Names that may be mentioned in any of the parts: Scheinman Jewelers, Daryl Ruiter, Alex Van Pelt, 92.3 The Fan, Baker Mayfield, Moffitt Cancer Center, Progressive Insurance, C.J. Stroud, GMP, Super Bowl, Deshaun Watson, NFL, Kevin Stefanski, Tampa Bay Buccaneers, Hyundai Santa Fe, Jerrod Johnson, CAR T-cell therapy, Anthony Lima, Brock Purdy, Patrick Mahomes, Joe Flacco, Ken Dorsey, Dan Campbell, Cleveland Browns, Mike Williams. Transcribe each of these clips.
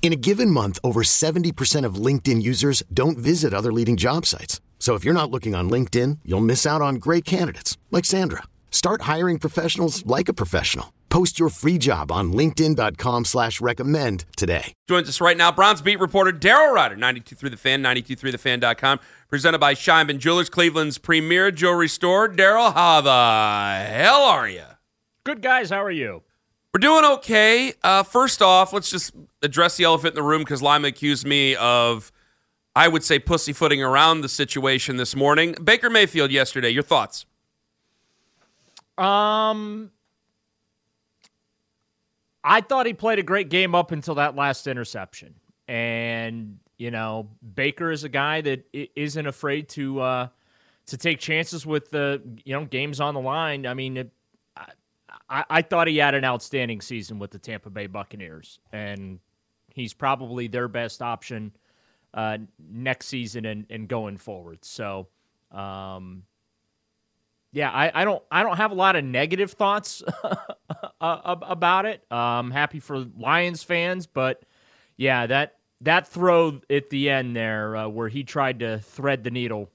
In a given month, over 70% of LinkedIn users don't visit other leading job sites. So if you're not looking on LinkedIn, you'll miss out on great candidates like Sandra. Start hiring professionals like a professional. Post your free job on linkedin.com/recommend today. Joins us right now, Browns beat reporter Daryl Ruiter, 92.3 The Fan, 92.3thefan.com. Presented by Scheinman Jewelers, Cleveland's premier jewelry store. Daryl, how the hell are you? Good, guys. How are you? We're doing okay. First off, let's just address the elephant in the room because Lima accused me of, I would say, pussyfooting around the situation this morning. Baker Mayfield yesterday, your thoughts? I thought he played a great game up until that last interception. And, you know, Baker is a guy that isn't afraid to take chances with the, games on the line. I mean, I thought he had an outstanding season with the Tampa Bay Buccaneers, and he's probably their best option next season and going forward. So, I don't have a lot of negative thoughts about it. Happy for Lions fans, but yeah, that throw at the end there where he tried to thread the needle,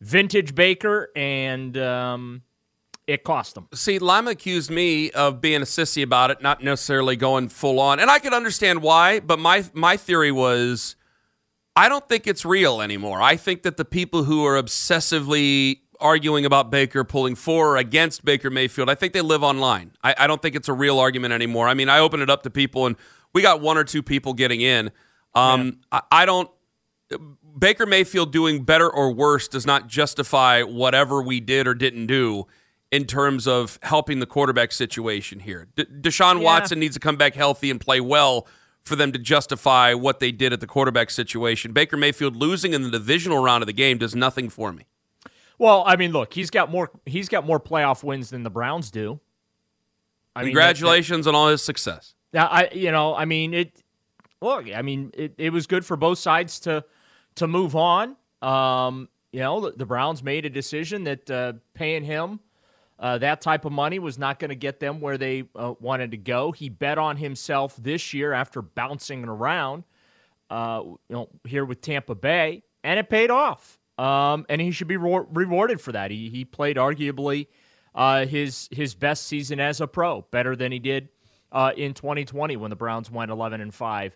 vintage Baker, and it cost them. See, Lima accused me of being a sissy about it, not necessarily going full on. And I could understand why, but my theory was I don't think it's real anymore. I think that the people who are obsessively arguing about Baker, pulling for or against Baker Mayfield, I think they live online. I don't think it's a real argument anymore. I mean, I open it up to people, and we got one or two people getting in. I don't – Baker Mayfield doing better or worse does not justify whatever we did or didn't do in terms of helping the quarterback situation here. Deshaun Watson needs to come back healthy and play well for them to justify what they did at the quarterback situation. Baker Mayfield losing in the divisional round of the game does nothing for me. Well, I mean, look, he's got more playoff wins than the Browns do. Congratulations on all his success. It was good for both sides to move on. The Browns made a decision that paying him that type of money was not going to get them where they wanted to go. He bet on himself this year after bouncing around here with Tampa Bay, and it paid off. And he should be rewarded for that. He played arguably his best season as a pro, better than he did in 2020 when the Browns went 11-5,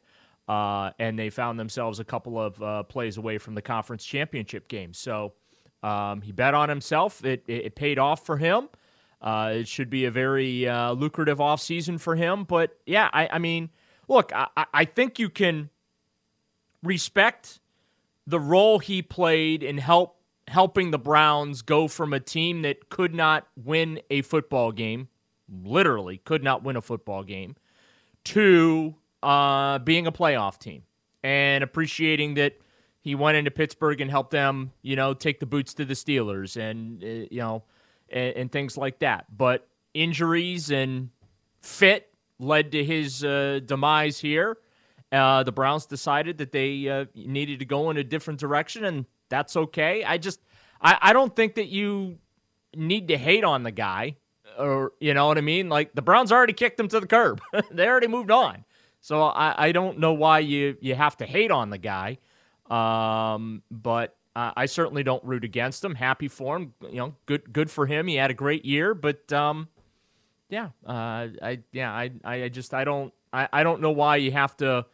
and they found themselves a couple of plays away from the conference championship game. So. He bet on himself. It paid off for him. It should be a very lucrative offseason for him. But, yeah, I think you can respect the role he played in helping the Browns go from a team that could not win a football game, literally could not win a football game, to being a playoff team, and appreciating that he went into Pittsburgh and helped them, take the boots to the Steelers and, and things like that. But injuries and fit led to his demise here. The Browns decided that they needed to go in a different direction, and that's okay. I don't think that you need to hate on the guy, or you know what I mean? Like, the Browns already kicked him to the curb. They already moved on. So I don't know why you have to hate on the guy. But I certainly don't root against him. Happy for him, good for him. He had a great year, but, I don't know why you have to,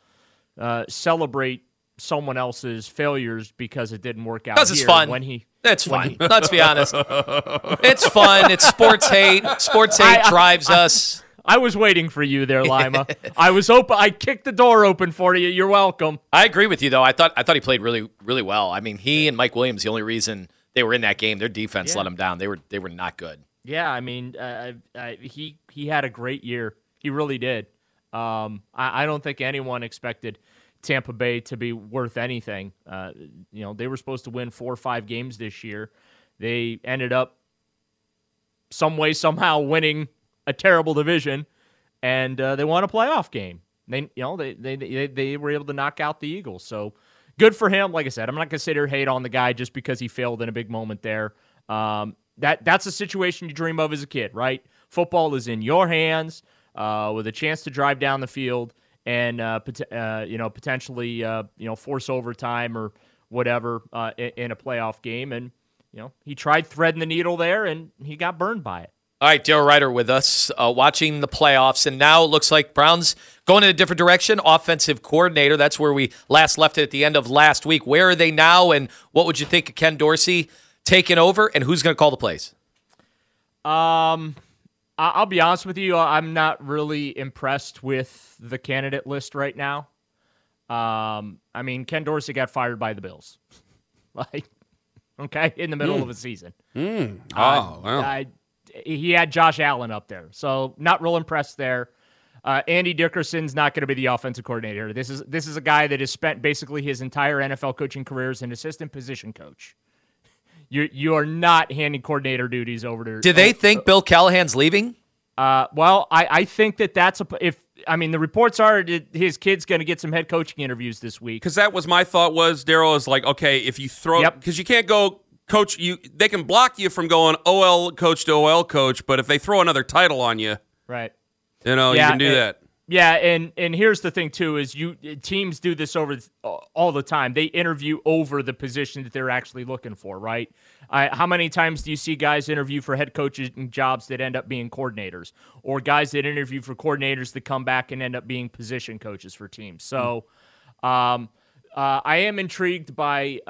celebrate someone else's failures because it didn't work out. Because it's fun. When he, It's fun. Let's be honest. It's fun. It's sports hate. Sports hate drives us. I was waiting for you there, Lima. I was open. I kicked the door open for you. You're welcome. I agree with you, though. I thought he played really, really well. I mean, he and Mike Williams, the only reason they were in that game, their defense let them down. They were not good. Yeah, I mean, he had a great year. He really did. I don't think anyone expected Tampa Bay to be worth anything. They were supposed to win 4 or 5 games this year. They ended up some way, somehow winning a terrible division, and they won a playoff game. They were able to knock out the Eagles. So good for him. Like I said, I'm not going to sit here hate on the guy just because he failed in a big moment there. That's a situation you dream of as a kid, right? Football is in your hands with a chance to drive down the field and potentially force overtime or whatever in a playoff game. And he tried threading the needle there, and he got burned by it. All right, Daryl Ruiter with us watching the playoffs, and now it looks like Browns going in a different direction. Offensive coordinator, that's where we last left it at the end of last week. Where are they now, and what would you think of Ken Dorsey taking over, and who's going to call the plays? I'll be honest with you, I'm not really impressed with the candidate list right now. Ken Dorsey got fired by the Bills, in the middle of a season. He had Josh Allen up there, so not real impressed there. Andy Dickerson's not going to be the offensive coordinator. This is a guy that has spent basically his entire NFL coaching career as an assistant position coach. You are not handing coordinator duties over to. Do they think Bill Callahan's leaving? I think that's the reports are that his kid's going to get some head coaching interviews this week. Because that was my thought was, Daryl, is like, okay, if you throw because you can't go. Coach, they can block you from going OL coach to OL coach, but if they throw another title on you, right? You can do that. Yeah, and here's the thing too is teams do this over all the time. They interview over the position that they're actually looking for, right? How many times do you see guys interview for head coaching jobs that end up being coordinators, or guys that interview for coordinators that come back and end up being position coaches for teams? So, I am intrigued by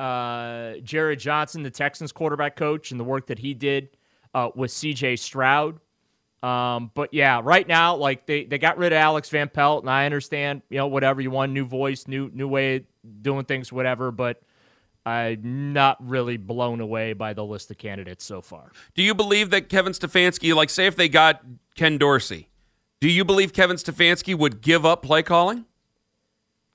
Jerrod Johnson, the Texans quarterback coach, and the work that he did with C.J. Stroud. Right now, they got rid of Alex Van Pelt, and I understand, whatever you want, new voice, new way of doing things, whatever, but I'm not really blown away by the list of candidates so far. Do you believe that Kevin Stefanski, say if they got Ken Dorsey, do you believe Kevin Stefanski would give up play calling?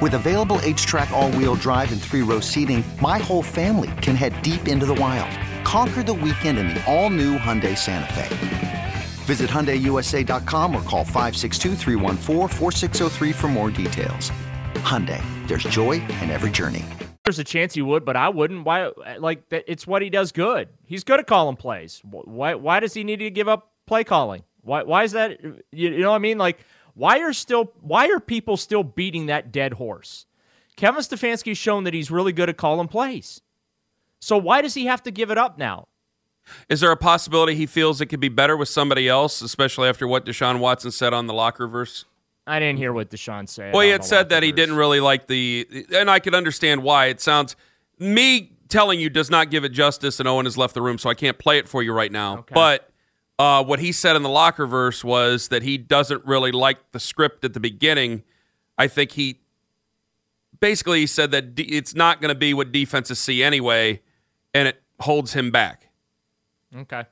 With available H-Track all-wheel drive and 3-row seating, my whole family can head deep into the wild. Conquer the weekend in the all-new Hyundai Santa Fe. Visit HyundaiUSA.com or call 562-314-4603 for more details. Hyundai, there's joy in every journey. There's a chance he would, but I wouldn't. Why? It's what he does good. He's good at calling plays. Why does he need to give up play calling? Why is that? You know what I mean? Why are people still beating that dead horse? Kevin Stefanski's shown that he's really good at calling plays. So why does he have to give it up now? Is there a possibility he feels it could be better with somebody else, especially after what Deshaun Watson said on the Lockerverse? I didn't hear what Deshaun said. Well, he had said that he didn't really like and I could understand why. It sounds, me telling you does not give it justice, and Owen has left the room, so I can't play it for you right now. Okay. But what he said in the Lockerverse was that he doesn't really like the script at the beginning. I think he basically said that it's not going to be what defenses see anyway, and it holds him back. Okay.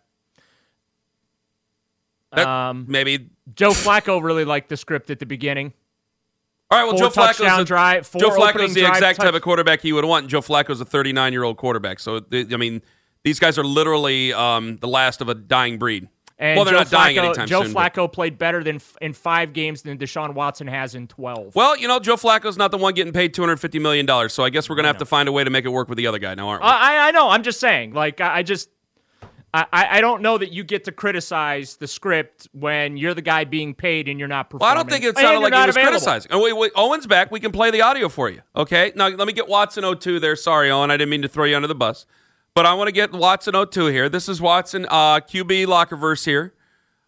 Maybe Joe Flacco really liked the script at the beginning. All right, well, Joe Flacco's the exact type of quarterback he would want. Joe Flacco's a 39-year-old quarterback. So, I mean, these guys are literally the last of a dying breed. And well, they're not dying anytime soon. Joe Flacco played better in 5 games than Deshaun Watson has in 12. Well, you know, Joe Flacco's not the one getting paid $250 million, so I guess we're going to have to find a way to make it work with the other guy now, aren't we? I know. I'm just saying. Like, I don't know that you get to criticize the script when you're the guy being paid and you're not performing. Well, I don't think it sounded like he was criticizing. Oh, wait, Owen's back. We can play the audio for you, okay? Now, let me get Watson 02 there. Sorry, Owen. I didn't mean to throw you under the bus. But I want to get Watson 02 here. This is Watson, QB Lockerverse here,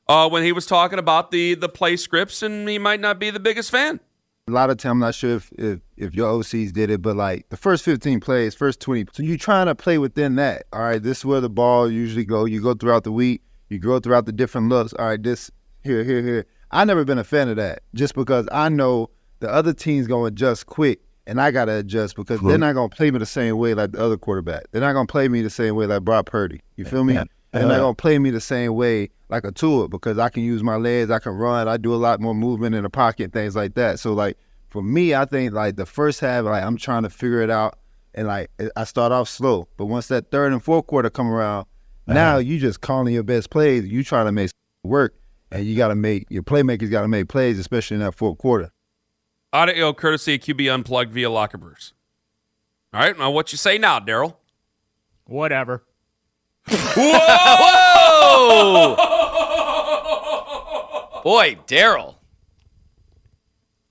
when he was talking about the play scripts, and he might not be the biggest fan. A lot of time, I'm not sure if your OCs did it, but like the first 15 plays, first 20. So you're trying to play within that. All right, this is where the ball usually go. You go throughout the week. You go throughout the different looks. All right, this, here. I've never been a fan of that just because I know the other team's going to adjust quick, and I got to adjust because they're not going to play me the same way like the other quarterback. They're not going to play me the same way like Brock Purdy. You feel me? They're not going to play me the same way like a tour because I can use my legs, I can run, I do a lot more movement in the pocket, things like that. So, like, for me, I think, like, the first half, like, I'm trying to figure it out, and, like, I start off slow. But once that third and fourth quarter come around, now you just calling your best plays. You trying to make work, and you got to make – your playmakers got to make plays, especially in that fourth quarter. Audio courtesy of QB Unplugged via Lockerverse. All right, now what you say now, Daryl? Whatever. Whoa! Boy, Daryl.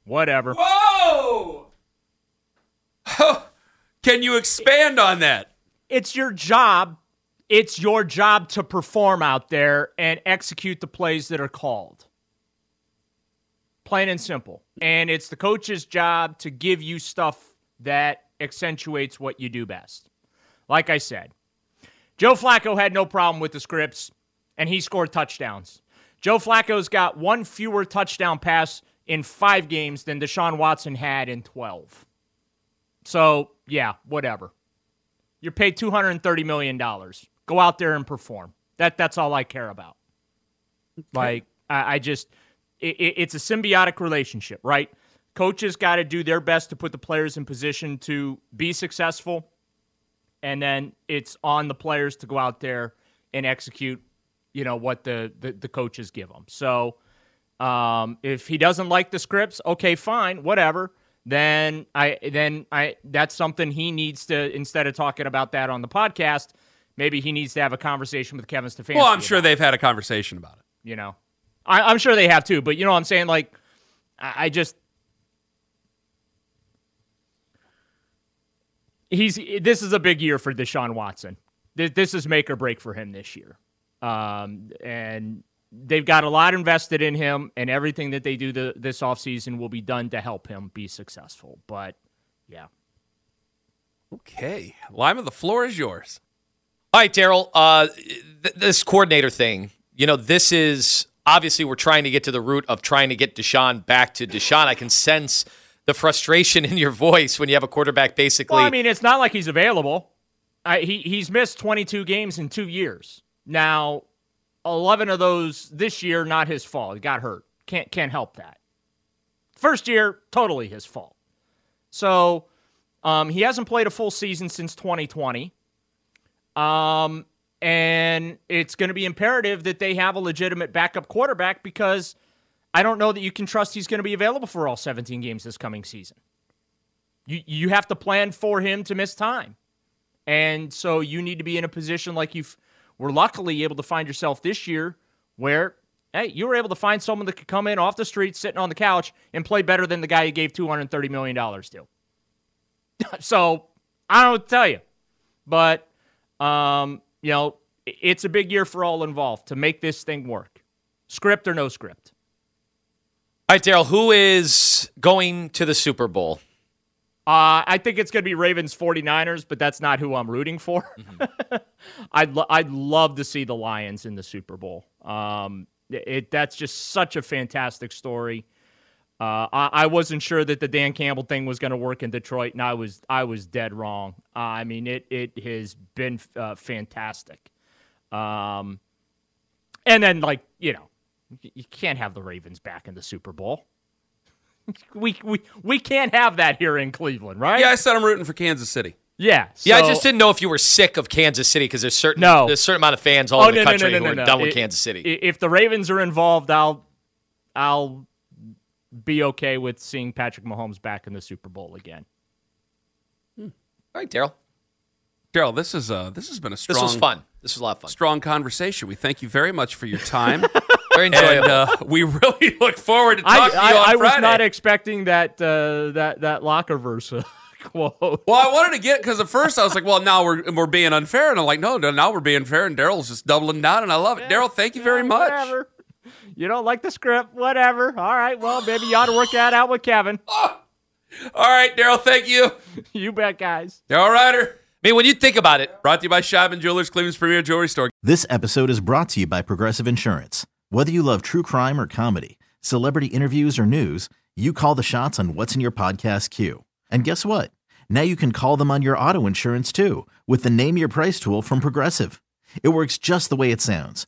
Whatever. Whoa! Can you expand on that? It's your job. It's your job to perform out there and execute the plays that are called. Plain and simple. And it's the coach's job to give you stuff that accentuates what you do best. Like I said, Joe Flacco had no problem with the scripts, and he scored touchdowns. Joe Flacco's got one fewer touchdown pass in 5 games than Deshaun Watson had in 12. So, yeah, whatever. You're paid $230 million. Go out there and perform. That's all I care about. Like, I just, it's a symbiotic relationship, right? Coaches got to do their best to put the players in position to be successful. And then it's on the players to go out there and execute, you know, what the coaches give them. So if he doesn't like the scripts, okay, fine, whatever. Then that's something he needs to, instead of talking about that on the podcast, maybe he needs to have a conversation with Kevin Stefanski. Well, I'm sure they've had a conversation about it. You know, I'm sure they have too. But you know what I'm saying? Like, I just. This is a big year for Deshaun Watson. This is make or break for him this year. And they've got a lot invested in him, and everything that they do this offseason will be done to help him be successful. But, yeah. Okay. Lima, the floor is yours. All right, Daryl. This coordinator thing, you know, this is obviously we're trying to get to the root of trying to get Deshaun back to Deshaun. I can sense the frustration in your voice when you have a quarterback basically. Well, I mean, it's not like he's available. He's missed 22 games in 2 years. Now, 11 of those this year, not his fault. He got hurt. Can't help that. First year, totally his fault. So he hasn't played a full season since 2020. And it's going to be imperative that they have a legitimate backup quarterback because I don't know that you can trust he's going to be available for all 17 games this coming season. You have to plan for him to miss time. And so you need to be in a position like you were luckily able to find yourself this year where, hey, you were able to find someone that could come in off the street, sitting on the couch, and play better than the guy you gave $230 million to. So I don't tell you. But, you know, it's a big year for all involved to make this thing work. Script or no script. All right, Daryl, who is going to the Super Bowl? I think it's going to be Ravens 49ers, but that's not who I'm rooting for. Mm-hmm. I'd love to see the Lions in the Super Bowl. That's just such a fantastic story. I wasn't sure that the Dan Campbell thing was going to work in Detroit, and I was dead wrong. I mean, it has been fantastic. And then, like, you know, you can't have the Ravens back in the Super Bowl. We can't have that here in Cleveland, right? Yeah, I said I'm rooting for Kansas City. Yeah. So, yeah, I just didn't know if you were sick of Kansas City because there's a certain amount of fans all over the country who are done with Kansas City. If the Ravens are involved, I'll be okay with seeing Patrick Mahomes back in the Super Bowl again. All right, Daryl. Daryl, this has been a strong. This was fun. This was a lot of fun. Strong conversation. We thank you very much for your time. Very enjoyable. And we really look forward to talking to you on Friday. I was not expecting that Lockerverse quote. Well, I wanted to get it because at first I was like, well, now we're being unfair. And I'm like, no, now we're being fair. And Daryl's just doubling down, and I love it. Daryl, thank you very much. Whatever. You don't like the script. Whatever. All right. Well, maybe you ought to work that out with Kevin. Oh. All right, Daryl, thank you. You bet, guys. Daryl Ruiter. I mean, when you think about it. Brought to you by Scheinman Jewelers, Cleveland's premier jewelry store. This episode is brought to you by Progressive Insurance. Whether you love true crime or comedy, celebrity interviews or news, you call the shots on what's in your podcast queue. And guess what? Now you can call them on your auto insurance, too, with the Name Your Price tool from Progressive. It works just the way it sounds.